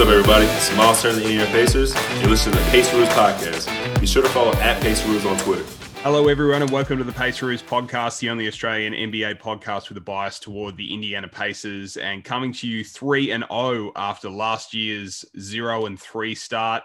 What's up, everybody? This is Miles Turner, the Indiana Pacers. You're listening to the Paceroos Podcast. Be sure to follow @Paceroos on Twitter. Hello, everyone, and welcome to the Paceroos Podcast, the only Australian NBA podcast with a bias toward the Indiana Pacers, and coming to you 3-0 after last year's 0-3 start.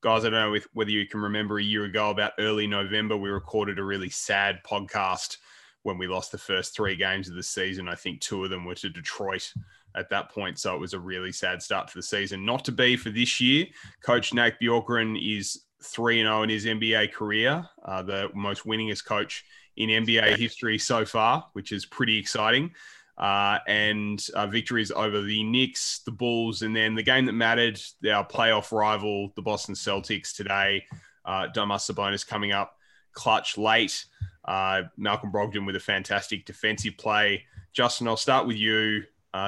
Guys, I don't know whether you can remember a year ago, about early November, we recorded a really sad podcast when we lost the first three games of the season. I think two of them were to Detroit at that point. So it was a really sad start to the season. Not to be for this year. Coach Nate Bjorkgren is 3-0 in his NBA career, the most winningest coach in NBA history so far, which is pretty exciting. And victories over the Knicks, the Bulls, and then the game that mattered, our playoff rival, the Boston Celtics today. Domantas Sabonis coming up clutch late. Malcolm Brogdon with a fantastic defensive play. Justin, I'll start with you.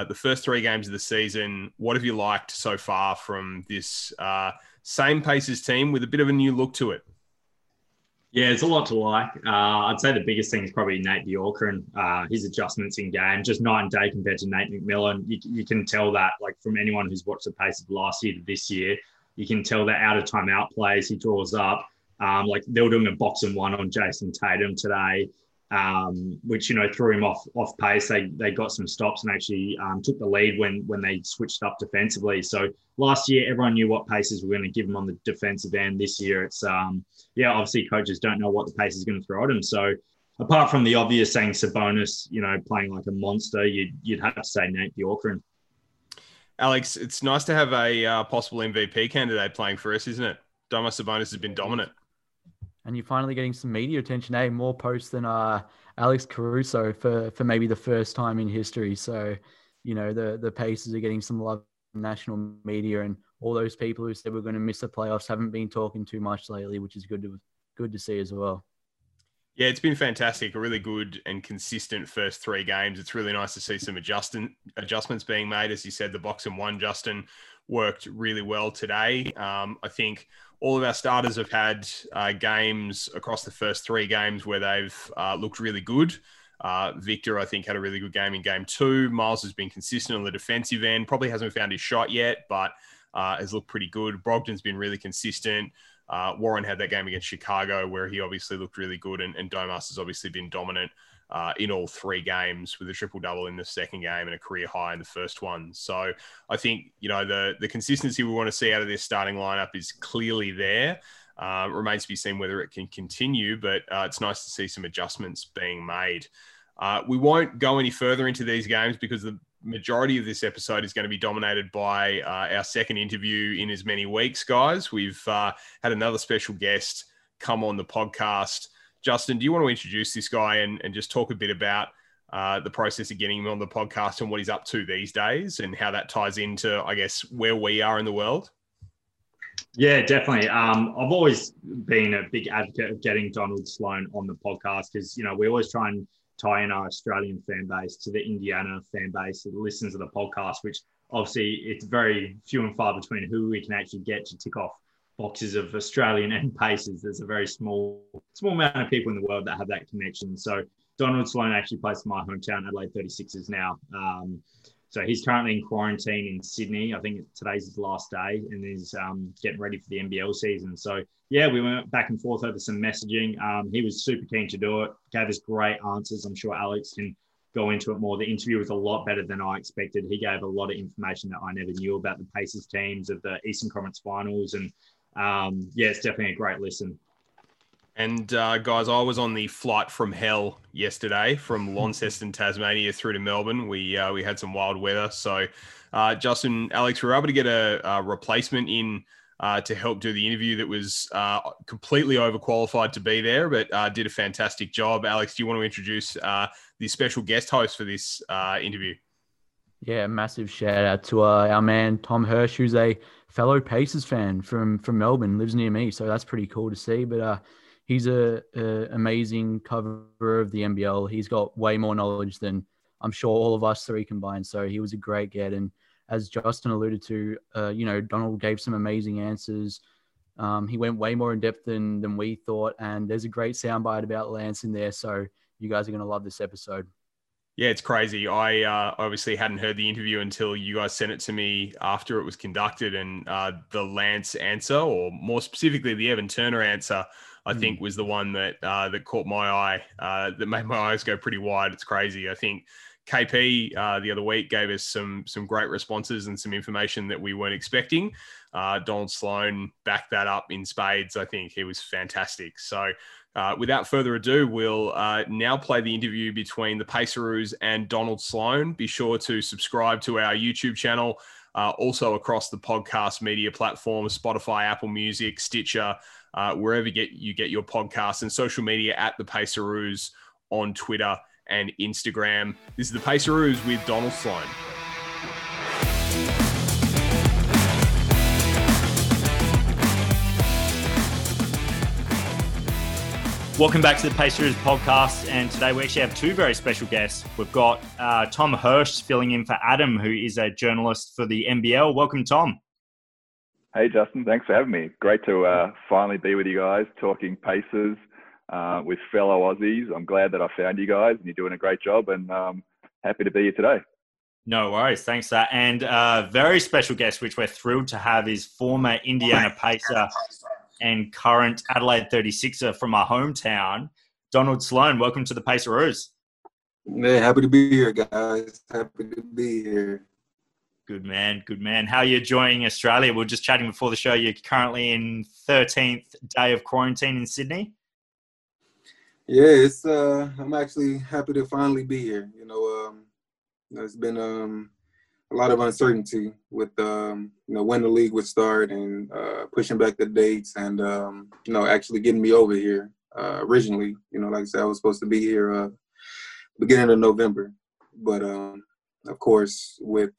The first three games of the season, what have you liked so far from this same Pacers team with a bit of a new look to it? Yeah, it's a lot to like. I'd say the biggest thing is probably Nate Bjorkgren, his adjustments in game, just night and day compared to Nate McMillan. You can tell that, like, from anyone who's watched the Pacers last year to this year, you can tell that out of timeout plays he draws up. Like, they were doing a box and one on Jason Tatum today, which, you know, threw him off pace. They got some stops and actually took the lead when they switched up defensively. So last year, everyone knew what paces were going to give him on the defensive end. This year, it's, obviously coaches don't know what the pace is going to throw at him. So apart from the obvious saying Sabonis, you know, playing like a monster, you'd have to say Nate Bjorkgren. Alex, it's nice to have a possible MVP candidate playing for us, isn't it? Domantas Sabonis has been dominant. And you're finally getting some media attention, eh? More posts than Alex Caruso for maybe the first time in history. So, you know, the Pacers are getting some love from national media, and all those people who said we're going to miss the playoffs haven't been talking too much lately, which is good to see as well. Yeah, it's been fantastic. A really good and consistent first three games. It's really nice to see some adjustments being made. As you said, the box and one, Justin, worked really well today. I think all of our starters have had games across the first three games where they've looked really good. Victor, I think, had a really good game in game two. Miles has been consistent on the defensive end. Probably hasn't found his shot yet, but has looked pretty good. Brogdon's been really consistent. Warren had that game against Chicago where he obviously looked really good, and Domas has obviously been dominant in all three games with a triple-double in the second game and a career high in the first one. So I think, you know, the consistency we want to see out of this starting lineup is clearly there. Remains to be seen whether it can continue, but it's nice to see some adjustments being made. We won't go any further into these games because the majority of this episode is going to be dominated by our second interview in as many weeks, guys. We've had another special guest come on the podcast. Justin, do you want to introduce this guy and just talk a bit about the process of getting him on the podcast and what he's up to these days and how that ties into, I guess, where we are in the world? Yeah, definitely. I've always been a big advocate of getting Donald Sloan on the podcast because, you know, we always try and tie in our Australian fan base to the Indiana fan base that listens to the podcast, which obviously it's very few and far between who we can actually get to tick off boxes of Australian and Pacers. There's a very small amount of people in the world that have that connection. So Donald Sloan actually plays for my hometown, Adelaide 36ers now. So he's currently in quarantine in Sydney. I think today's his last day, and he's getting ready for the NBL season. So, yeah, we went back and forth over some messaging. He was super keen to do it, gave us great answers. I'm sure Alex can go into it more. The interview was a lot better than I expected. He gave a lot of information that I never knew about the Pacers teams of the Eastern Conference Finals. And, yeah, it's definitely a great listen. And guys, I was on the flight from hell yesterday from Launceston, Tasmania through to Melbourne. We had some wild weather. So Justin, Alex, we were able to get a replacement in to help do the interview that was completely overqualified to be there, but did a fantastic job. Alex, do you want to introduce the special guest host for this interview? Yeah, massive shout out to our man, Tom Hersh, who's a fellow Pacers fan from Melbourne, lives near me. So that's pretty cool to see. But he's an amazing cover of the NBL. He's got way more knowledge than I'm sure all of us three combined. So he was a great get. And as Justin alluded to, you know, Donald gave some amazing answers. He went way more in depth than we thought. And there's a great soundbite about Lance in there. So you guys are going to love this episode. Yeah, it's crazy. I obviously hadn't heard the interview until you guys sent it to me after it was conducted, and the Lance answer, or more specifically the Evan Turner answer, I think was the one that that caught my eye, that made my eyes go pretty wide. It's crazy. I think KP the other week gave us some great responses and some information that we weren't expecting. Donald Sloan backed that up in spades. I think he was fantastic. So without further ado, we'll now play the interview between the Paceroos and Donald Sloan. Be sure to subscribe to our YouTube channel, also across the podcast media platforms, Spotify, Apple Music, Stitcher, wherever you get your podcasts, and social media at the Paceroos on Twitter and Instagram. This is the Paceroos with Donald Sloan. Welcome back to the Paceroos Podcast, and today we actually have two very special guests. We've got Tom Hersh filling in for Adam, who is a journalist for the NBL. Welcome, Tom. Hey, Justin. Thanks for having me. Great to finally be with you guys, talking Pacers with fellow Aussies. I'm glad that I found you guys, and you're doing a great job, and happy to be here today. No worries. Thanks for that. And a very special guest, which we're thrilled to have, is former Indiana Pacer and current Adelaide 36er from our hometown, Donald Sloan. Welcome to the Paceroos. Yeah, happy to be here, guys. Happy to be here. Good man, good man. How are you enjoying Australia? We were just chatting before the show. You're currently in 13th day of quarantine in Sydney. Yeah, it's. I'm actually happy to finally be here. There's been a lot of uncertainty with when the league would start, and pushing back the dates, and actually getting me over here. Originally, like I said, I was supposed to be here beginning of November, but of course, with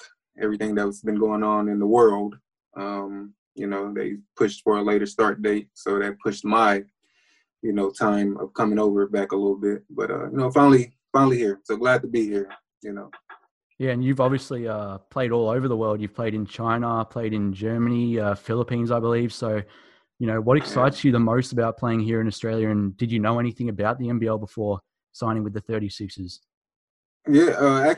everything that's been going on in the world, they pushed for a later start date, so that pushed my time of coming over back a little bit. But finally here, so glad to be here. Yeah, and you've obviously played all over the world. You've played in China, played in Germany, Philippines, I believe. So, what excites you the most about playing here in Australia? And did you know anything about the NBL before signing with the 36ers? Yeah,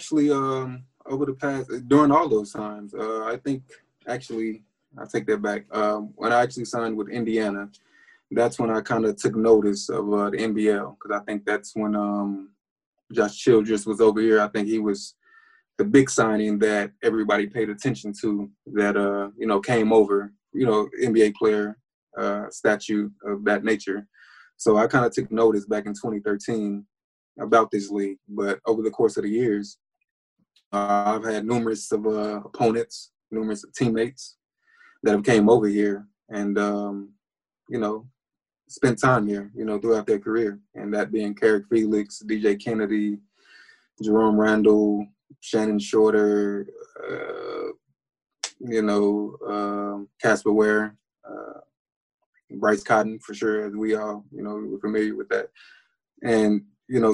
during all those times, I take that back. When I actually signed with Indiana, that's when I kind of took notice of the NBL, because I think that's when Josh Childress was over here. I think he was the big signing that everybody paid attention to that, came over, NBA player statute of that nature. So I kind of took notice back in 2013 about this league. But over the course of the years, I've had numerous of opponents, numerous of teammates that have came over here and, spent time here, throughout their career. And that being Carrick Felix, DJ Kennedy, Jerome Randall, Shannon Shorter, Casper Ware, Bryce Cotton, for sure, as we all, were familiar with that. And,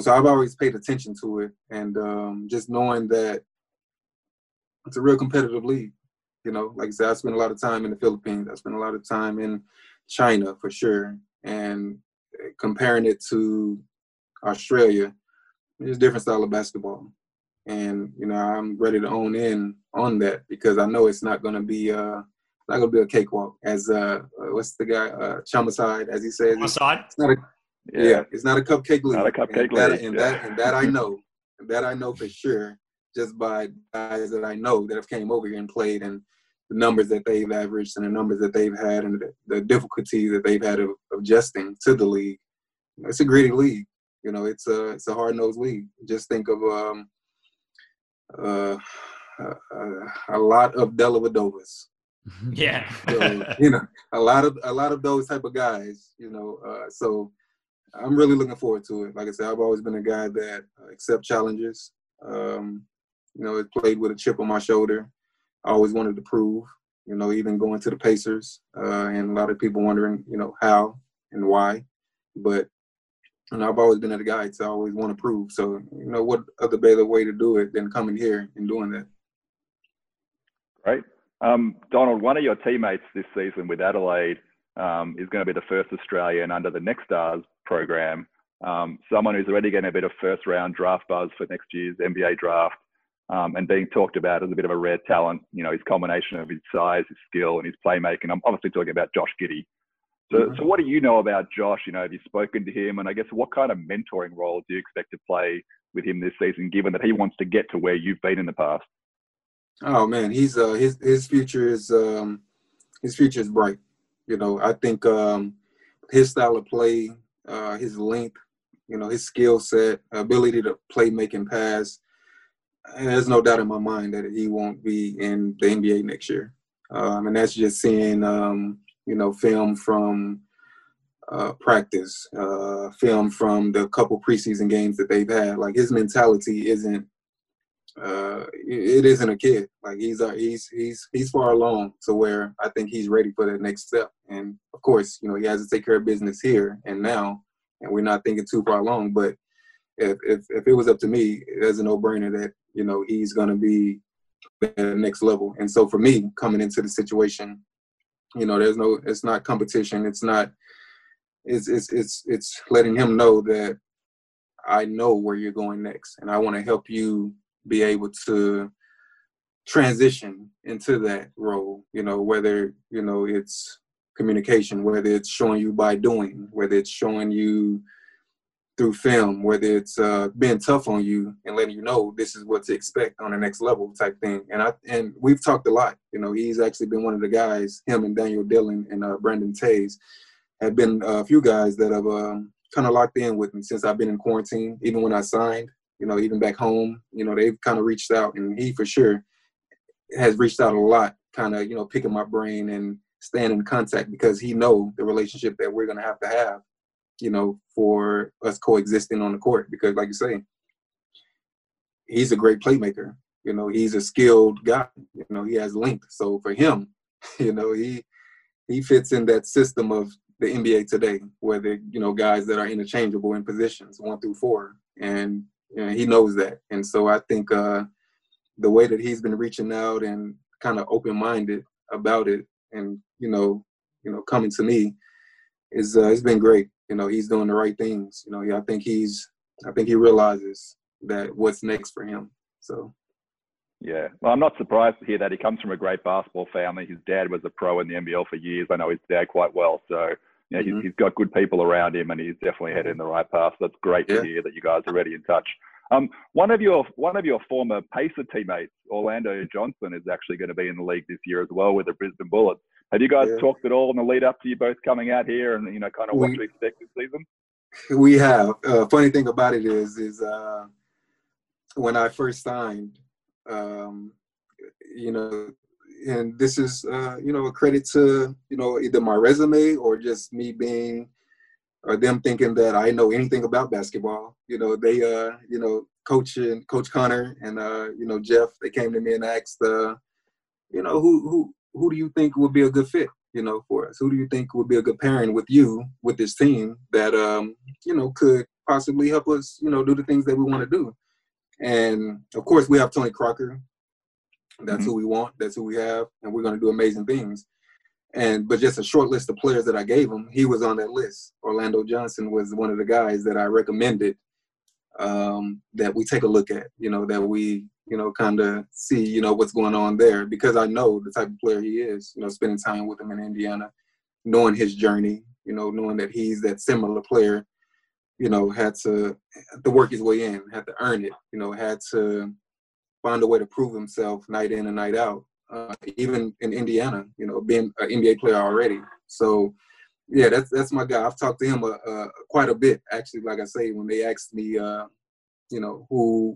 so I've always paid attention to it. And just knowing that it's a real competitive league, like I said, I spent a lot of time in the Philippines. I spent a lot of time in China, for sure. And comparing it to Australia, there's a different style of basketball. And I'm ready to own in on that, because I know it's not going to be a cakewalk. As what's the guy, Chamaside, as he says, it's not a cupcake league. Not a cupcake league. And that I know, that I know for sure, just by guys that I know that have came over here and played, and the numbers that they've averaged, and the numbers that they've had, and the difficulty that they've had of adjusting to the league. It's a gritty league. It's a hard-nosed league. Just think of a lot of Dellavedovas. Yeah. So, a lot of those type of guys, so I'm really looking forward to it. Like I said, I've always been a guy that accepts challenges. It played with a chip on my shoulder. I always wanted to prove, even going to the Pacers, and a lot of people wondering, how and why, but I've always been a guy to always want to prove. So, what other better way to do it than coming here and doing that? Great. Donald, one of your teammates this season with Adelaide is going to be the first Australian under the Next Stars program someone who's already getting a bit of first round draft buzz for next year's NBA draft, and being talked about as a bit of a rare talent. You know, his combination of his size, his skill, and his playmaking. I'm obviously talking about Josh Giddey. So what do you know about Josh? You know, have you spoken to him? And I guess what kind of mentoring role do you expect to play with him this season, given that he wants to get to where you've been in the past? Oh man, he's his future is bright. You know, I think his style of play, his length, you know, his skill set, ability to play, make, and pass. And there's no doubt in my mind that he won't be in the NBA next year. And that's just seeing you know, film from practice, film from the couple preseason games that they've had. Like, his mentality isn't, it isn't a kid. Like, he's far along to where I think he's ready for that next step. And of course, you know, he has to take care of business here and now, and we're not thinking too far along. But if it was up to me, there's a no-brainer that, you know, he's going to be at the next level. And so for me, coming into the situation, you know, there's no, it's not competition. It's not, it's letting him know that I know where you're going next, and I want to help you be able to transition into that role. You know, whether, you know, it's communication, whether it's showing you by doing, whether it's showing you through film, whether it's being tough on you and letting you know this is what to expect on the next level type thing. And we've talked a lot. You know, he's actually been one of the guys, him and Daniel Dillon and Brandon Taze have been a few guys that have kind of locked in with me since I've been in quarantine, even when I signed, you know, even back home, you know, they've kind of reached out, and he for sure has reached out a lot, kind of, you know, picking my brain and staying in contact, because he know the relationship that we're going to have, you know, for us coexisting on the court. Because like you say, he's a great playmaker. You know, he's a skilled guy. You know, he has length. So for him, you know, he fits in that system of the NBA today, where the, you know, guys that are interchangeable in positions 1 through 4. And you know, he knows that. And so I think the way that he's been reaching out and kind of open-minded about it, and, you know, coming to me is it's been great. You know, he's doing the right things. You know, I think he realizes that what's next for him. So, yeah. Well, I'm not surprised to hear that. He comes from a great basketball family. His dad was a pro in the NBL for years. I know his dad quite well. So, you know, he's got good people around him, and he's definitely headed in the right path. So that's great to hear that you guys are already in touch. One of your former Pacer teammates, Orlando Johnson, is actually going to be in the league this year as well with the Brisbane Bullets. Have you guys talked at all in the lead up to you both coming out here, and, you know, kind of what to expect this season? We have. Funny thing about it is when I first signed, you know, and this is, you know, a credit to, you know, either my resume or just me being, or them thinking that I know anything about basketball. You know, they, you know, Coach Connor and, you know, Jeff, they came to me and asked, you know, who do you think would be a good fit, you know, for us? Who do you think would be a good pairing with you, with this team that, you know, could possibly help us, you know, do the things that we want to do? And, of course, we have Tony Crocker. That's who we want. That's who we have. And we're going to do amazing things. But just a short list of players that I gave him, he was on that list. Orlando Johnson was one of the guys that I recommended that we take a look at, you know, that we – you know, kind of see, you know, what's going on there, because I know the type of player he is, you know, spending time with him in Indiana, knowing his journey, you know, knowing that he's that similar player, you know, had to work his way in, had to earn it, you know, had to find a way to prove himself night in and night out, even in Indiana, you know, being an NBA player already. So, yeah, that's my guy. I've talked to him quite a bit, actually, like I say, when they asked me, you know,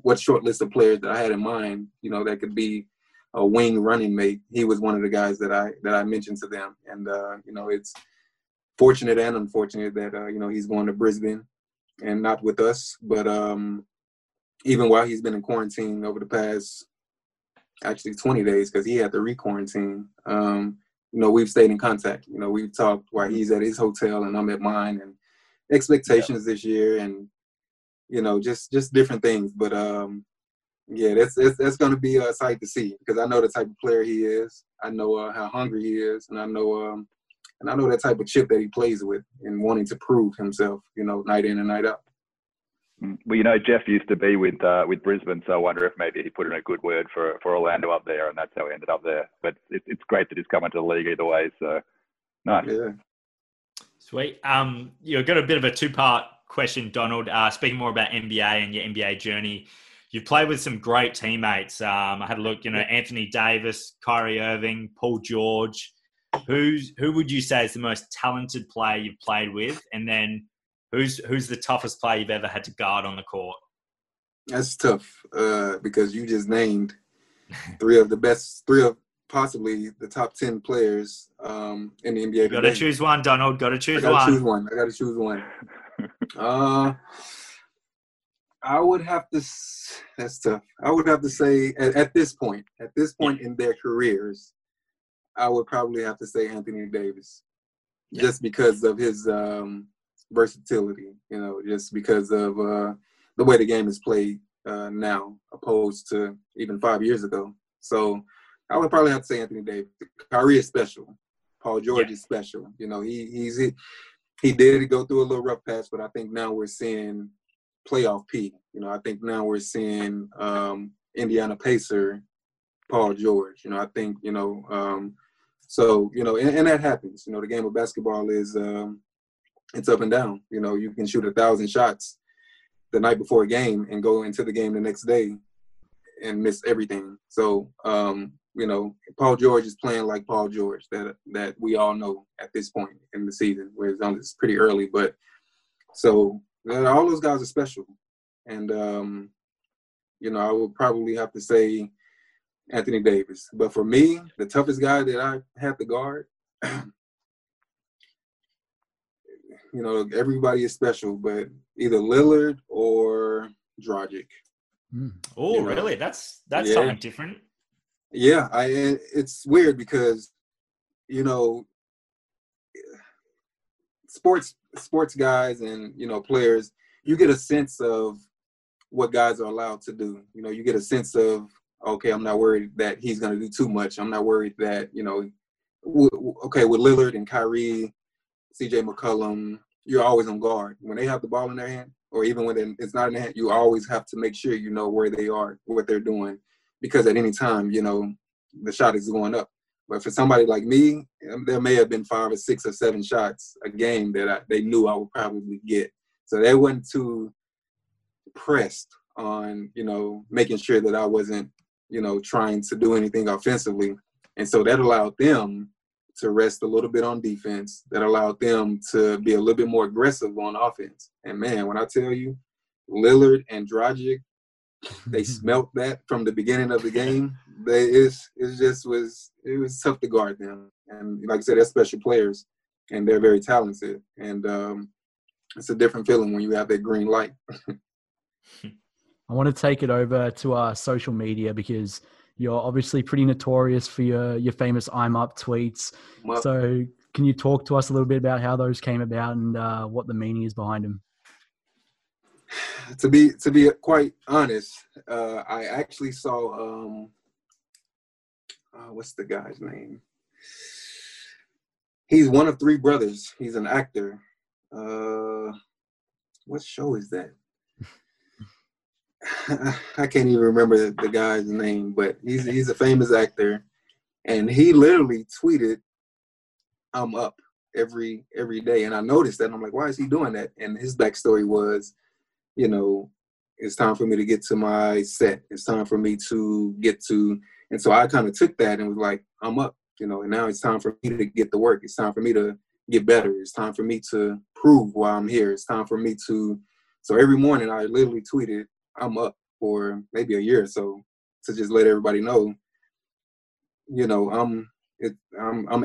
what short list of players that I had in mind, you know, that could be a wing running mate. He was one of the guys that I mentioned to them. And, you know, it's fortunate and unfortunate that, you know, he's going to Brisbane and not with us. But even while he's been in quarantine over the past, actually 20 days, because he had to re-quarantine, you know, we've stayed in contact. You know, we've talked while he's at his hotel and I'm at mine, and expectations this year, and, you know, just different things. But, yeah, that's going to be a sight to see, because I know the type of player he is. I know how hungry he is, and I know that type of chip that he plays with and wanting to prove himself, you know, night in and night out. Well, you know, Jeff used to be with Brisbane, so I wonder if maybe he put in a good word for Orlando up there, and that's how he ended up there. But it's great that he's coming to the league either way, so nice. Yeah. Sweet. You've got a bit of a two-part question, Donald. Speaking more about NBA and your NBA journey, you've played with some great teammates. I had a look, Anthony Davis, Kyrie Irving, Paul George. Who would you say is the most talented player you've played with? And then who's the toughest player you've ever had to guard on the court? That's tough because you just named three of possibly the top 10 players in the NBA. Got to choose one, Donald. I got to choose one. That's tough. I would have to say at this point in their careers, I would probably have to say Anthony Davis, just because of his versatility, just because of the way the game is played now, opposed to even 5 years ago. So I would probably have to say Anthony Davis. Kyrie is special. Paul George is special. He did go through a little rough patch, but I think now we're seeing playoff P. I think now we're seeing Indiana Pacer Paul George. I think, and that happens. The game of basketball is it's up and down. You can shoot 1,000 shots the night before a game and go into the game the next day and miss everything. So, Paul George is playing like Paul George that we all know at this point in the season, where it's pretty early. But so all those guys are special. And, I would probably have to say Anthony Davis. But for me, the toughest guy that I have to guard, everybody is special, but either Lillard or Dragic. Oh, really? That's something different. Yeah, it's weird because, sports guys and, players, you get a sense of what guys are allowed to do. You get a sense of, okay, I'm not worried that he's going to do too much. I'm not worried that, with Lillard and Kyrie, CJ McCollum, you're always on guard. When they have the ball in their hand, or even when it's not in their hand, you always have to make sure you know where they are, what they're doing, because at any time, the shot is going up. But for somebody like me, there may have been 5 or 6 or 7 shots a game that they knew I would probably get. So they weren't too pressed on, making sure that I wasn't, trying to do anything offensively. And so that allowed them to rest a little bit on defense. That allowed them to be a little bit more aggressive on offense. And, man, when I tell you, Lillard and Dragic, they smelt that from the beginning of the game. It was tough to guard them. And like I said, they're special players, and they're very talented. And it's a different feeling when you have that green light. I want to take it over to our social media because you're obviously pretty notorious for your famous I'm up tweets. Well, so can you talk to us a little bit about how those came about and what the meaning is behind them? To be quite honest, I actually saw what's the guy's name? He's one of 3 brothers. He's an actor. What show is that? I can't even remember the guy's name, but he's a famous actor, and he literally tweeted, "I'm up" every day. And I noticed that, and I'm like, why is he doing that? And his backstory was, it's time for me to get to my set. It's time for me to get to, and so I kind of took that and was like, I'm up, and now it's time for me to get to work. It's time for me to get better. It's time for me to prove why I'm here. It's time for me to, so every morning I literally tweeted, I'm up, for maybe a year or so, to just let everybody know, I'm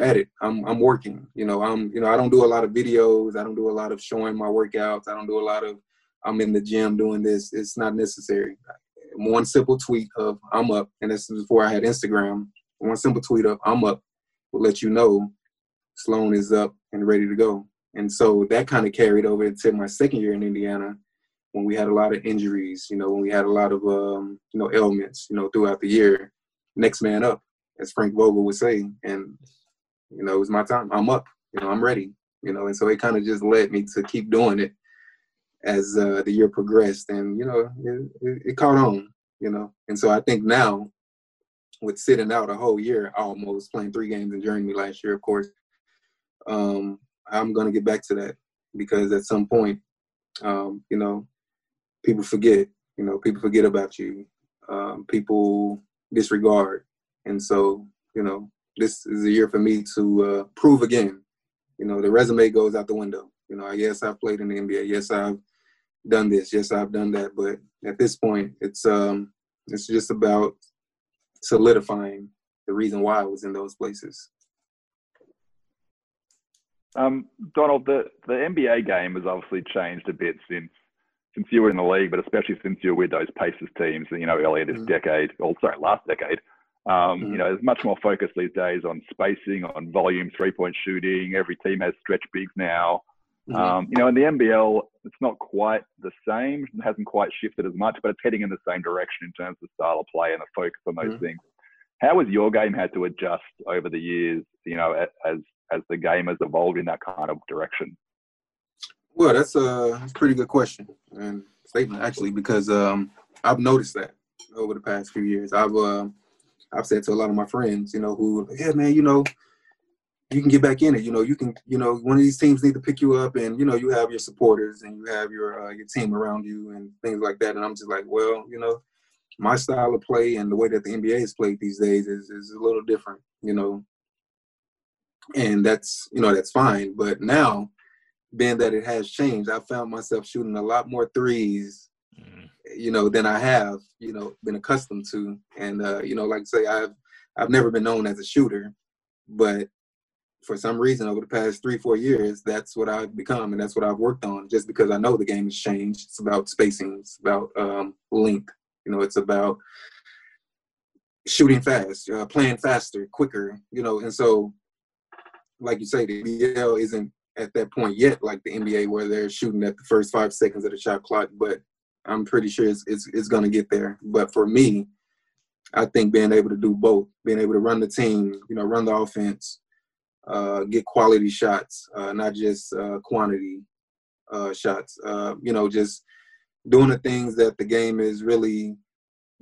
at it. I'm working. I don't do a lot of videos. I don't do a lot of showing my workouts. I don't do a lot of, I'm in the gym doing this. It's not necessary. One simple tweet of I'm up, and this is before I had Instagram. One simple tweet of I'm up will let you know Sloan is up and ready to go. And so that kind of carried over to my second year in Indiana, when we had a lot of injuries, when we had a lot of, ailments, throughout the year. Next man up, as Frank Vogel would say. And, it was my time. I'm up. I'm ready. And so it kind of just led me to keep doing it. as the year progressed, and you know, it caught on, you know. And so I think now, with sitting out a whole year, almost playing 3 games in Germany last year, of course, I'm gonna get back to that, because at some point, you know, people forget. You know, people forget about you. People disregard, and so you know, this is a year for me to prove again. You know, the resume goes out the window. You know, yes, I've played in the NBA. Yes, I've done this. Yes, I've done that. But at this point, it's just about solidifying the reason why I was in those places. Donald, the NBA game has obviously changed a bit since you were in the league, but especially since you were with those Pacers teams, you know, earlier this decade, or sorry, last decade. You know, there's much more focus these days on spacing, on volume, three-point shooting. Every team has stretch bigs now. You know, in the NBL, it's not quite the same. It hasn't quite shifted as much, but it's heading in the same direction in terms of style of play and the focus on those things. How has your game had to adjust over the years, you know, as the game has evolved in that kind of direction? Well, that's a pretty good question and statement, actually, because I've noticed that over the past few years. I've said to a lot of my friends, you know, who, yeah, man, you know, you can get back in it. You know, you can, you know, one of these teams need to pick you up, and, you know, you have your supporters and you have your team around you and things like that. And I'm just like, well, you know, my style of play and the way that the NBA is played these days is a little different, you know. And that's, you know, that's fine. But now, being that it has changed, I found myself shooting a lot more threes, you know, than I have, you know, been accustomed to. And, you know, like I say, I've never been known as a shooter, but for some reason over the past 3-4 years, that's what I've become and that's what I've worked on, just because I know the game has changed. It's about spacing. It's about length. You know, it's about shooting fast, playing faster, quicker, you know. And so, like you say, the NBL isn't at that point yet, like the NBA, where they're shooting at the first 5 seconds of the shot clock, but I'm pretty sure it's going to get there. But for me, I think being able to do both, being able to run the team, you know, run the offense, get quality shots, not just quantity shots, you know, just doing the things that the game has really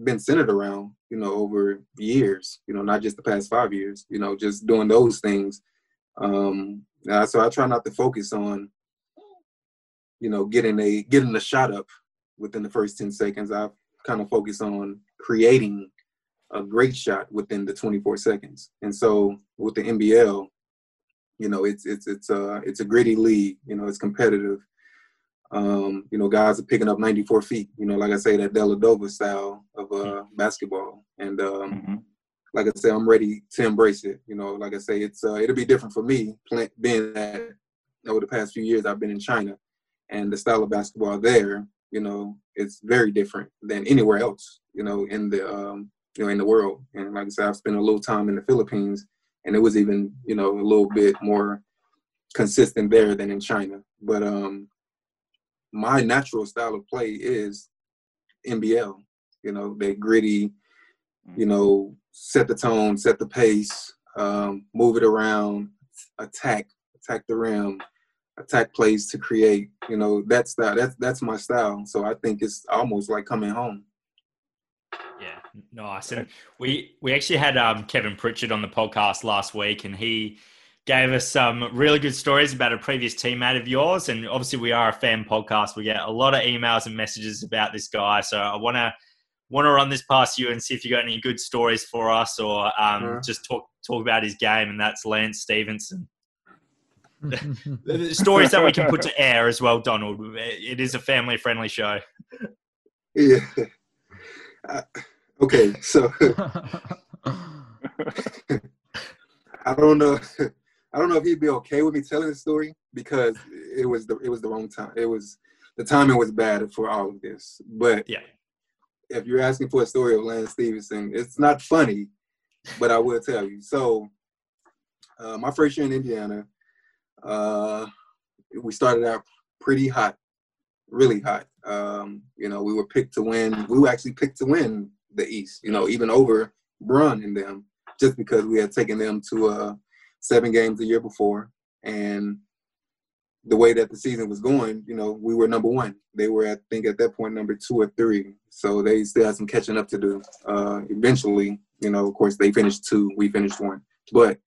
been centered around, you know, over years, you know, not just the past 5 years, you know, just doing those things. So I try not to focus on, you know, getting a shot up within the first 10 seconds. I kind of focus on creating a great shot within the 24 seconds. And so with the NBL, you know, it's a gritty league. You know, it's competitive. You know, guys are picking up 94 feet. You know, like I say, that Dellavedova style of basketball. And like I say, I'm ready to embrace it. You know, like I say, it'll be different for me, being that over the past few years I've been in China, and the style of basketball there, you know, it's very different than anywhere else, you know, in the in the world. And like I said, I've spent a little time in the Philippines, and it was even, you know, a little bit more consistent there than in China. But my natural style of play is NBL, you know, that gritty, you know, set the tone, set the pace, move it around, attack the rim, attack plays to create, you know, that style. That's my style. So I think it's almost like coming home. Yeah, nice. And we actually had Kevin Pritchard on the podcast last week, and he gave us some really good stories about a previous teammate of yours. And obviously we are a fan podcast. We get a lot of emails and messages about this guy. So I want to run this past you and see if you got any good stories for us, or just talk about his game. And that's Lance Stevenson. The stories that we can put to air as well, Donald. It is a family-friendly show. Yeah. Okay, so I don't know if he'd be okay with me telling the story, because it was the wrong time. It was the timing was bad for all of this. But yeah, if you're asking for a story of Lance Stevenson, it's not funny, but I will tell you. So my first year in Indiana, we started out pretty hot, really hot. You know, we were picked to win. We were actually picked to win the East, you know, even over Brun and them, just because we had taken them to 7 games the year before. And the way that the season was going, you know, we were number one. They were, I think, at that point, number two or three. So they still had some catching up to do. Eventually, you know, of course, they finished two. We finished one. But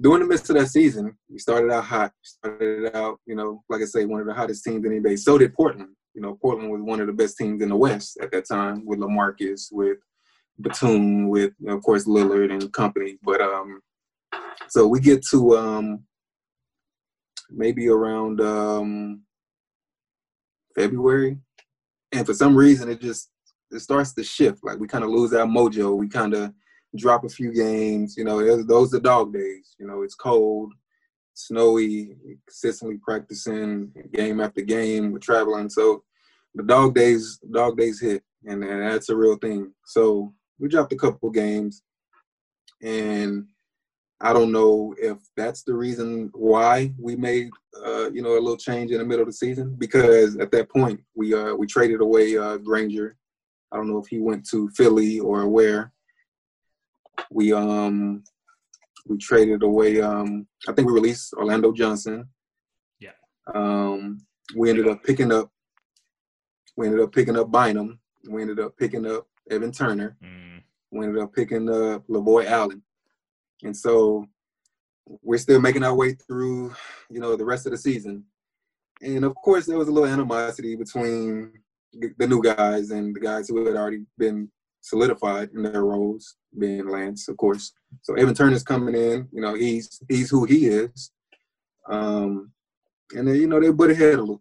during the midst of that season, we started out hot. Started out, you know, like I say, one of the hottest teams in NBA. So did Portland. You know, Portland was one of the best teams in the West at that time with LaMarcus, with Batum, with, of course, Lillard and company. But so we get to maybe around February. And for some reason, it starts to shift. Like, we kind of lose our mojo. We kind of drop a few games. You know, those are dog days. You know, it's cold, snowy, consistently practicing game after game. We're traveling. So the dog days hit. And that's a real thing. So we dropped a couple games. And I don't know if that's the reason why we made, you know, a little change in the middle of the season, because at that point we traded away Granger. I don't know if he went to Philly or where. We traded away. I think we released Orlando Johnson. Yeah. We ended up picking up Bynum. We ended up picking up Evan Turner. Mm. We ended up picking up LaVoy Allen. And so we're still making our way through, you know, the rest of the season. And, of course, there was a little animosity between the new guys and the guys who had already been solidified in their roles, being Lance, of course. So Evan Turner's coming in. You know, he's who he is. And then, you know, they butted heads a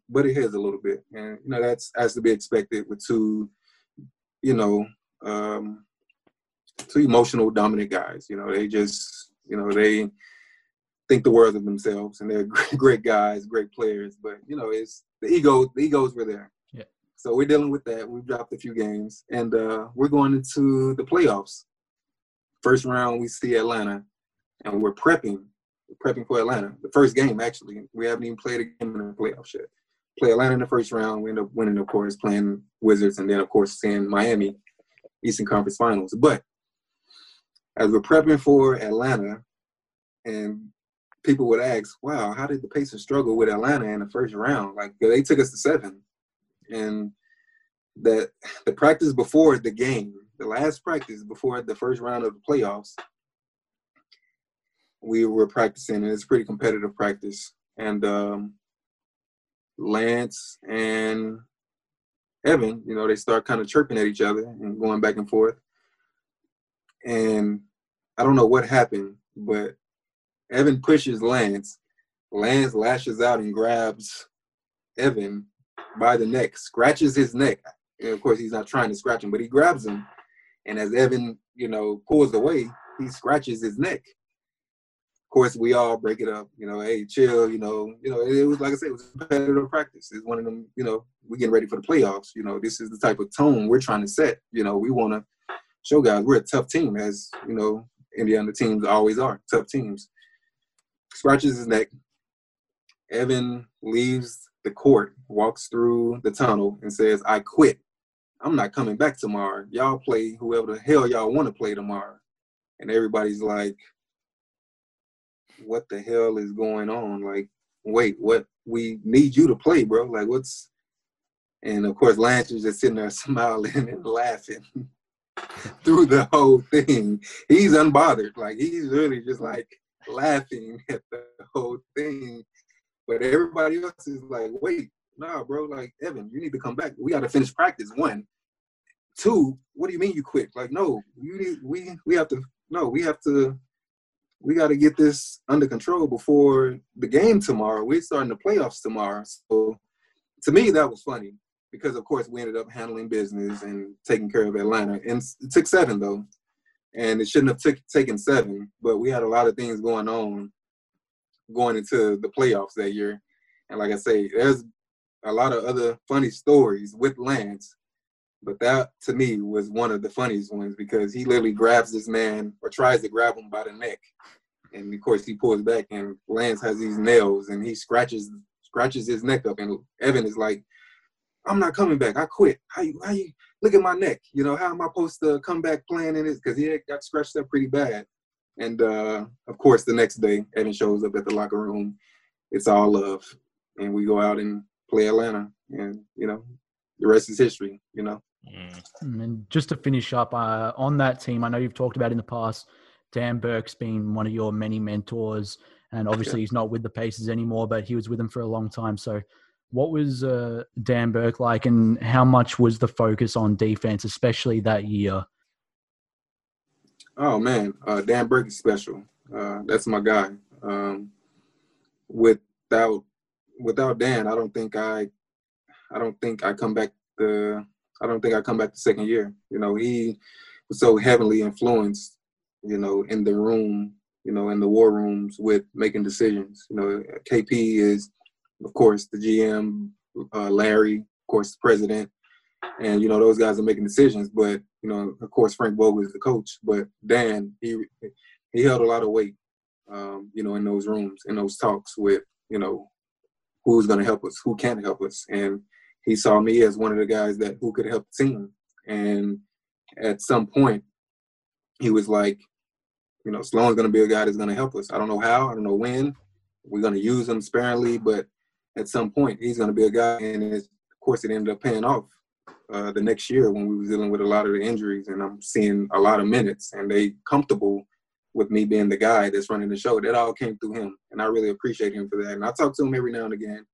little bit. And, you know, that's to be expected with two, you know, two emotional, dominant guys. You know, they just, you know, they think the world of themselves, and they're great guys, great players. But, you know, it's the egos were there. Yeah. So we're dealing with that. We've dropped a few games, and we're going into the playoffs. First round, we see Atlanta, and we're prepping for Atlanta. The first game, actually, we haven't even played a game in the playoffs yet. Play Atlanta in the first round. We end up winning, of course, playing Wizards, and then, of course, seeing Miami, Eastern Conference Finals. But as we're prepping for Atlanta, and people would ask, wow, how did the Pacers struggle with Atlanta in the first round? Like, they took us to 7. And that the practice before the game, the last practice before the first round of the playoffs, we were practicing, and it's pretty competitive practice. And Lance and Evan, you know, they start kind of chirping at each other and going back and forth. And I don't know what happened, but Evan pushes Lance. Lance lashes out and grabs Evan by the neck, scratches his neck. And of course, he's not trying to scratch him, but he grabs him. And as Evan, you know, pulls away, he scratches his neck. Of course, we all break it up. You know, hey, chill. You know, it was, like I said, it was competitive practice. It's one of them. You know, we're getting ready for the playoffs. You know, this is the type of tone we're trying to set. You know, we want to show guys we're a tough team, as, you know, Indiana teams always are, tough teams. Scratches his neck. Evan leaves the court, walks through the tunnel, and says, I quit. I'm not coming back tomorrow. Y'all play whoever the hell y'all want to play tomorrow. And everybody's like, what the hell is going on? Like, wait, what? We need you to play, bro. Like, what's... And, of course, Lance is just sitting there smiling and laughing through the whole thing. He's unbothered. Like, he's really just, like, laughing at the whole thing. But everybody else is like, wait, nah, bro, like, Evan, you need to come back. We got to finish practice, 1. 2, what do you mean you quit? Like, no, you need, we got to get this under control before the game tomorrow. We're starting the playoffs tomorrow. So, to me, that was funny. Because, of course, we ended up handling business and taking care of Atlanta. And it took 7, though. And it shouldn't have taken 7. But we had a lot of things going on going into the playoffs that year. And like I say, there's a lot of other funny stories with Lance. But that, to me, was one of the funniest ones, because he literally grabs this man, or tries to grab him by the neck. And, of course, he pulls back, and Lance has these nails, and he scratches his neck up. And Evan is like, I'm not coming back. I quit. How you look at my neck? You know, how am I supposed to come back playing in this? Because he got scratched up pretty bad. And, of course, the next day, Evan shows up at the locker room. It's all love. and we go out and play Atlanta, and the rest is history. And just to finish up on that team, I know you've talked about in the past, Dan Burke's been one of your many mentors, and obviously he's not with the Pacers anymore, but he was with them for a long time. So what was Dan Burke like, and how much was the focus on defense, especially that year? Oh, man, Dan Burke is special. That's my guy. Without Dan, I don't think I come back the second year. He was so heavily influenced, in the room, in the war rooms with making decisions. KP is, of course, the GM, Larry, of course, the president. And, those guys are making decisions. But, of course, Frank Vogel is the coach. But Dan, he held a lot of weight, in those rooms, in those talks with, who's going to help us, who can help us. And he saw me as one of the guys who could help the team. And at some point, he was like, Sloan's going to be a guy that's going to help us. I don't know how. I don't know when. We're going to use him sparingly. But at some point, he's going to be a guy. And, of course, it ended up paying off the next year when we were dealing with a lot of the injuries. And I'm seeing a lot of minutes. And they comfortable with me being the guy that's running the show. That all came through him. And I really appreciate him for that. And I talk to him every now and again.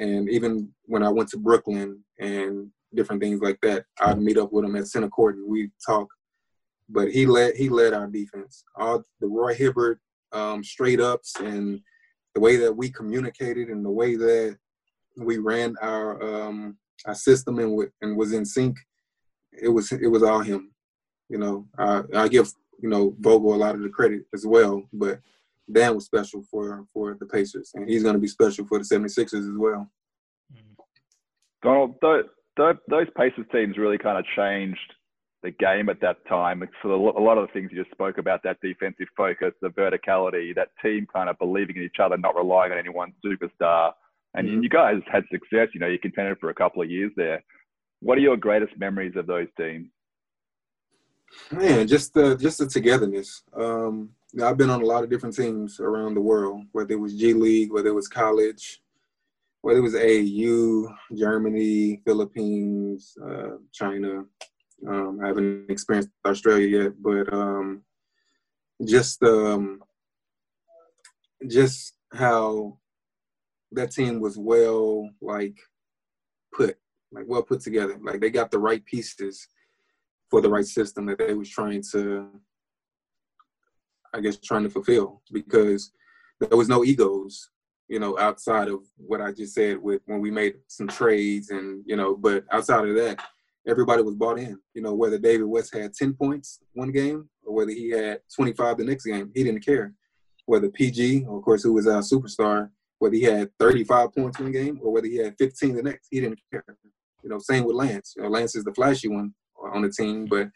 And even when I went to Brooklyn and different things like that, I'd meet up with him at center court and we'd talk. But he led our defense. All the Roy Hibbert straight ups and the way that we communicated and the way that we ran our system and was in sync, it was all him. I give Vogel a lot of the credit as well, but Dan was special for the Pacers, and he's going to be special for the 76ers as well. Donald, those Pacers teams really kind of changed the game at that time. So a lot of the things you just spoke about, that defensive focus, the verticality, that team kind of believing in each other, not relying on any one superstar. And you guys had success. You contended for a couple of years there. What are your greatest memories of those teams? Man, just the togetherness. I've been on a lot of different teams around the world, whether it was G League, whether it was college, whether it was AAU, Germany, Philippines, China. I haven't experienced Australia yet, but just how that team was well put together. Like, they got the right pieces for the right system that they was trying to fulfill, because there was no egos, outside of what I just said with when we made some trades and, but outside of that, everybody was bought in, whether David West had 10 points one game or whether he had 25 the next game, he didn't care. Whether PG, of course, who was our superstar, whether he had 35 points one game or whether he had 15 the next, he didn't care. Same with Lance. Lance is the flashy one on the team, but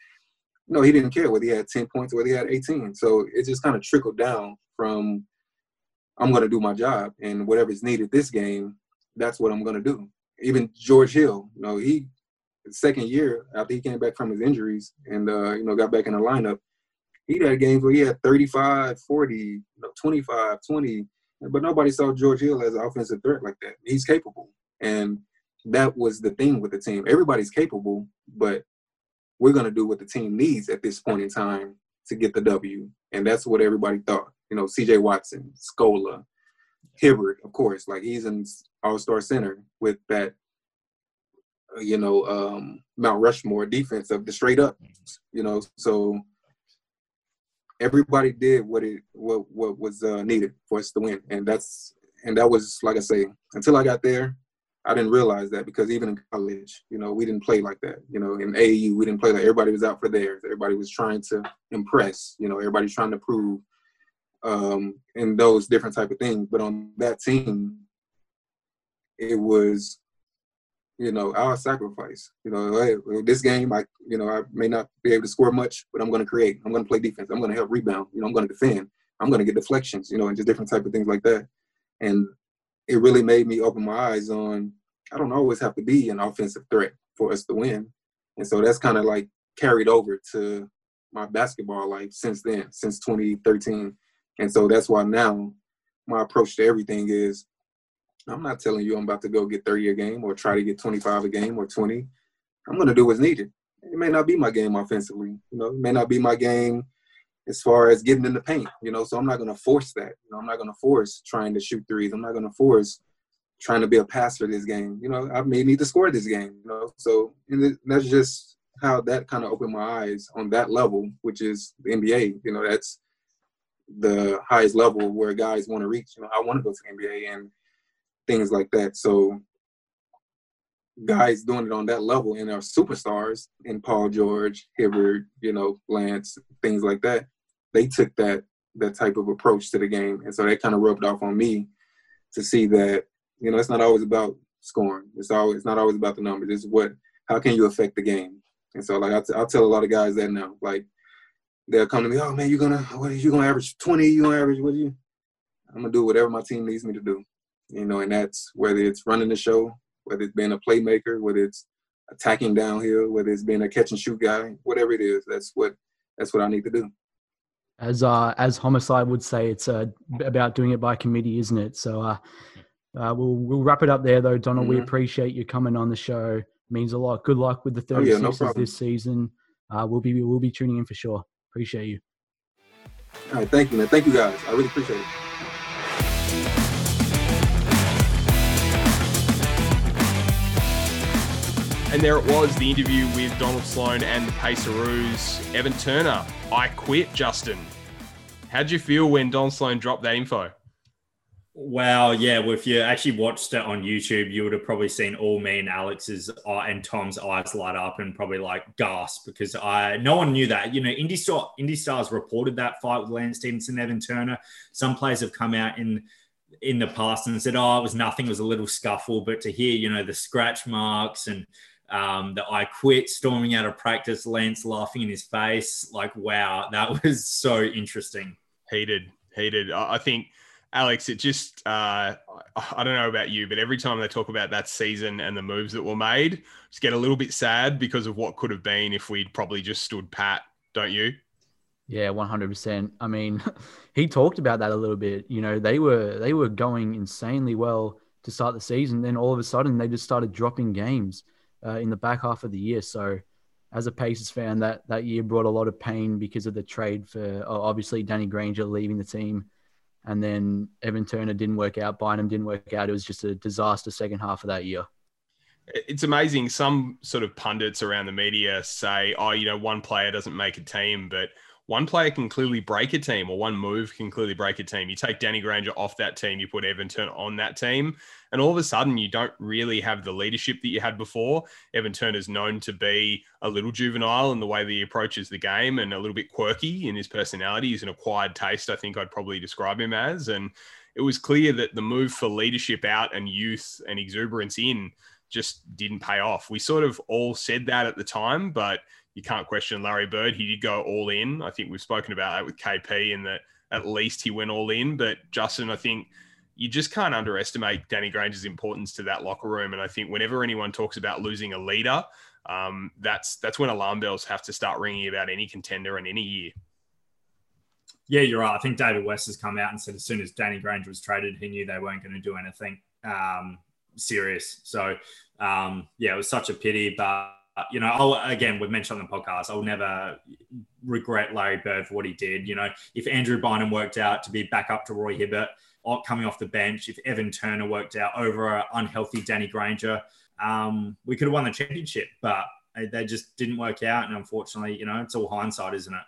he didn't care whether he had 10 points or whether he had 18. So it just kind of trickled down from, I'm going to do my job and whatever's needed this game, that's what I'm going to do. Even George Hill, second year after he came back from his injuries and, got back in the lineup, he had games where he had 35, 40, 25, 20, but nobody saw George Hill as an offensive threat like that. He's capable. And that was the thing with the team. Everybody's capable, but we're going to do what the team needs at this point in time to get the W. And that's what everybody thought. C.J. Watson, Scola, Hibbert, of course, he's an all-star center with that, Mount Rushmore defense of the straight up, so everybody did what was needed for us to win. And that was, like I say, until I got there, I didn't realize that, because even in college, we didn't play like that. In AAU, we didn't play like everybody was out for theirs. Everybody was trying to impress, everybody's trying to prove in those different type of things. But on that team, it was, I'll sacrifice. This game, I may not be able to score much, but I'm going to create. I'm going to play defense. I'm going to help rebound. I'm going to defend. I'm going to get deflections, and just different type of things like that. And it really made me open my eyes on, I don't always have to be an offensive threat for us to win. And so that's kind of carried over to my basketball life since then, since 2013. And so that's why now my approach to everything is, I'm not telling you I'm about to go get 30 a game or try to get 25 a game or 20. I'm going to do what's needed. It may not be my game offensively. You know, it may not be my game as far as getting in the paint, you know, so I'm not going to force that. You know, I'm not going to force trying to shoot threes. I'm not going to force trying to be a passer this game. You know, I may need to score this game, you know. So and that's just how that kind of opened my eyes on that level, which is the NBA. You know, that's the highest level where guys want to reach. You know, I want to go to the NBA and things like that. So guys doing it on that level and are superstars in Paul George, Hibbert, you know, Lance, things like that. They took that type of approach to the game. And so that kind of rubbed off on me to see that, you know, it's not always about scoring. It's not always about the numbers. It's how can you affect the game? And so, like, I'll tell a lot of guys that now. Like, they'll come to me, oh, man, you're gonna average 20? You're going to average what do you? I'm going to do whatever my team needs me to do. You know, and that's whether it's running the show, whether it's being a playmaker, whether it's attacking downhill, whether it's being a catch-and-shoot guy, whatever it is, that's what I need to do. As Homicide would say, it's about doing it by committee, isn't it? So we'll wrap it up there, though, Donald. Mm-hmm. We appreciate you coming on the show. It means a lot. Good luck with the 36ers this season. We'll be tuning in for sure. Appreciate you. All right, thank you, man. Thank you, guys. I really appreciate it. And there it was, the interview with Donald Sloan and the Paceroos. Evan Turner, I quit, Justin. How'd you feel when Donald Sloan dropped that info? Wow, yeah. Well, if you actually watched it on YouTube, you would have probably seen all me and Alex's and Tom's eyes light up and probably like gasp because no one knew that. You know, Indy Stars reported that fight with Lance Stevenson, Evan Turner. Some players have come out in the past and said, oh, it was nothing, it was a little scuffle. But to hear, you know, the scratch marks and that I quit, storming out of practice, Lance laughing in his face. Like, wow, that was so interesting. Heated. I think, Alex, it just, I don't know about you, but every time they talk about that season and the moves that were made, just get a little bit sad because of what could have been if we'd probably just stood pat, don't you? Yeah, 100%. I mean, he talked about that a little bit. You know, they were going insanely well to start the season. Then all of a sudden they just started dropping games in the back half of the year. So as a Pacers fan, that year brought a lot of pain because of the trade for obviously Danny Granger leaving the team. And then Evan Turner didn't work out. Bynum didn't work out. It was just a disaster second half of that year. It's amazing. Some sort of pundits around the media say, oh, you know, one player doesn't make a team, but one player can clearly break a team or one move can clearly break a team. You take Danny Granger off that team, you put Evan Turner on that team, and all of a sudden you don't really have the leadership that you had before. Evan Turner's known to be a little juvenile in the way that he approaches the game and a little bit quirky in his personality. He's an acquired taste, I think I'd probably describe him as. And it was clear that the move for leadership out and youth and exuberance in just didn't pay off. We sort of all said that at the time, but you can't question Larry Bird. He did go all in. I think we've spoken about that with KP and that at least he went all in. But Justin, I think you just can't underestimate Danny Granger's importance to that locker room. And I think whenever anyone talks about losing a leader, that's when alarm bells have to start ringing about any contender in any year. Yeah, you're right. I think David West has come out and said as soon as Danny Granger was traded, he knew they weren't going to do anything serious. So, yeah, it was such a pity, but you know, we've mentioned on the podcast, I'll never regret Larry Bird for what he did. You know, if Andrew Bynum worked out to be back up to Roy Hibbert coming off the bench, if Evan Turner worked out over an unhealthy Danny Granger, we could have won the championship, but they just didn't work out. And unfortunately, you know, it's all hindsight, isn't it?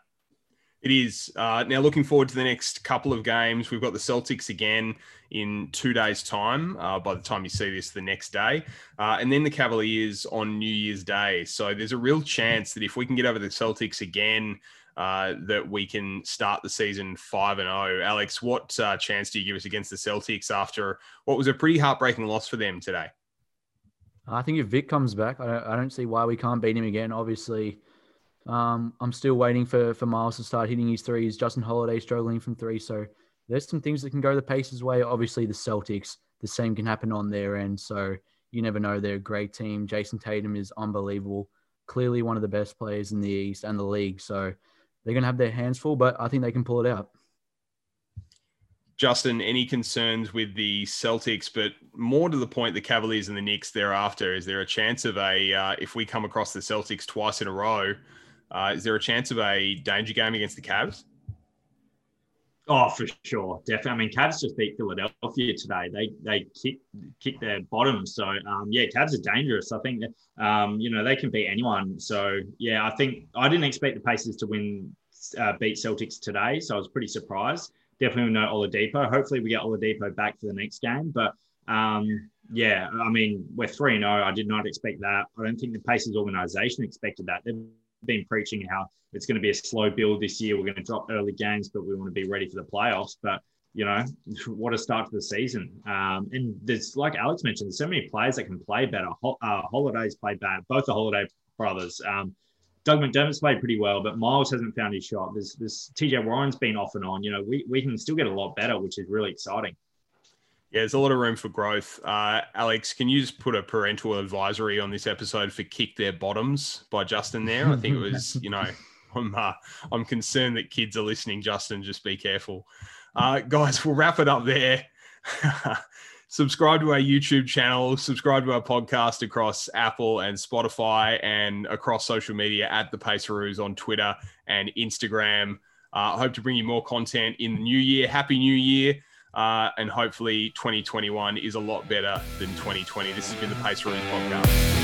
It is. Now, looking forward to the next couple of games. We've got the Celtics again in 2 days' time, by the time you see this the next day, and then the Cavaliers on New Year's Day. So there's a real chance that if we can get over the Celtics again, that we can start the season 5-0. Alex, what chance do you give us against the Celtics after what was a pretty heartbreaking loss for them today? I think if Vic comes back, I don't see why we can't beat him again, obviously. I'm still waiting for Miles to start hitting his threes. Justin Holiday struggling from three. So there's some things that can go the Pacers' way. Obviously, the Celtics, the same can happen on their end. So you never know. They're a great team. Jason Tatum is unbelievable. Clearly one of the best players in the East and the league. So they're going to have their hands full, but I think they can pull it out. Justin, any concerns with the Celtics, but more to the point, the Cavaliers and the Knicks thereafter? Is there a chance of a, if we come across the Celtics twice in a row, is there a chance of a danger game against the Cavs? Oh, for sure. Definitely. I mean, Cavs just beat Philadelphia today. They kicked their bottom. So, yeah, Cavs are dangerous. I think, you know, they can beat anyone. So, yeah, I think I didn't expect the Pacers to win, beat Celtics today. So I was pretty surprised. Definitely no Oladipo. Hopefully we get Oladipo back for the next game. But, yeah, I mean, we're 3-0. I did not expect that. I don't think the Pacers organization expected that. They've been preaching how it's going to be a slow build this year. We're going to drop early games, but we want to be ready for the playoffs. But, you know, what a start to the season. And there's, like Alex mentioned, there's so many players that can play better. Holidays played bad. Both the Holiday brothers. Doug McDermott's played pretty well, but Miles hasn't found his shot. There's TJ Warren's been off and on. You know, we can still get a lot better, which is really exciting. Yeah, there's a lot of room for growth. Alex, can you just put a parental advisory on this episode for Kick Their Bottoms by Justin there? I think it was, you know, I'm concerned that kids are listening, Justin. Just be careful. Guys, we'll wrap it up there. Subscribe to our YouTube channel, subscribe to our podcast across Apple and Spotify and across social media at The Paceroos on Twitter and Instagram. I hope to bring you more content in the new year. Happy New Year. And hopefully 2021 is a lot better than 2020. This has been the Paceroos Podcast.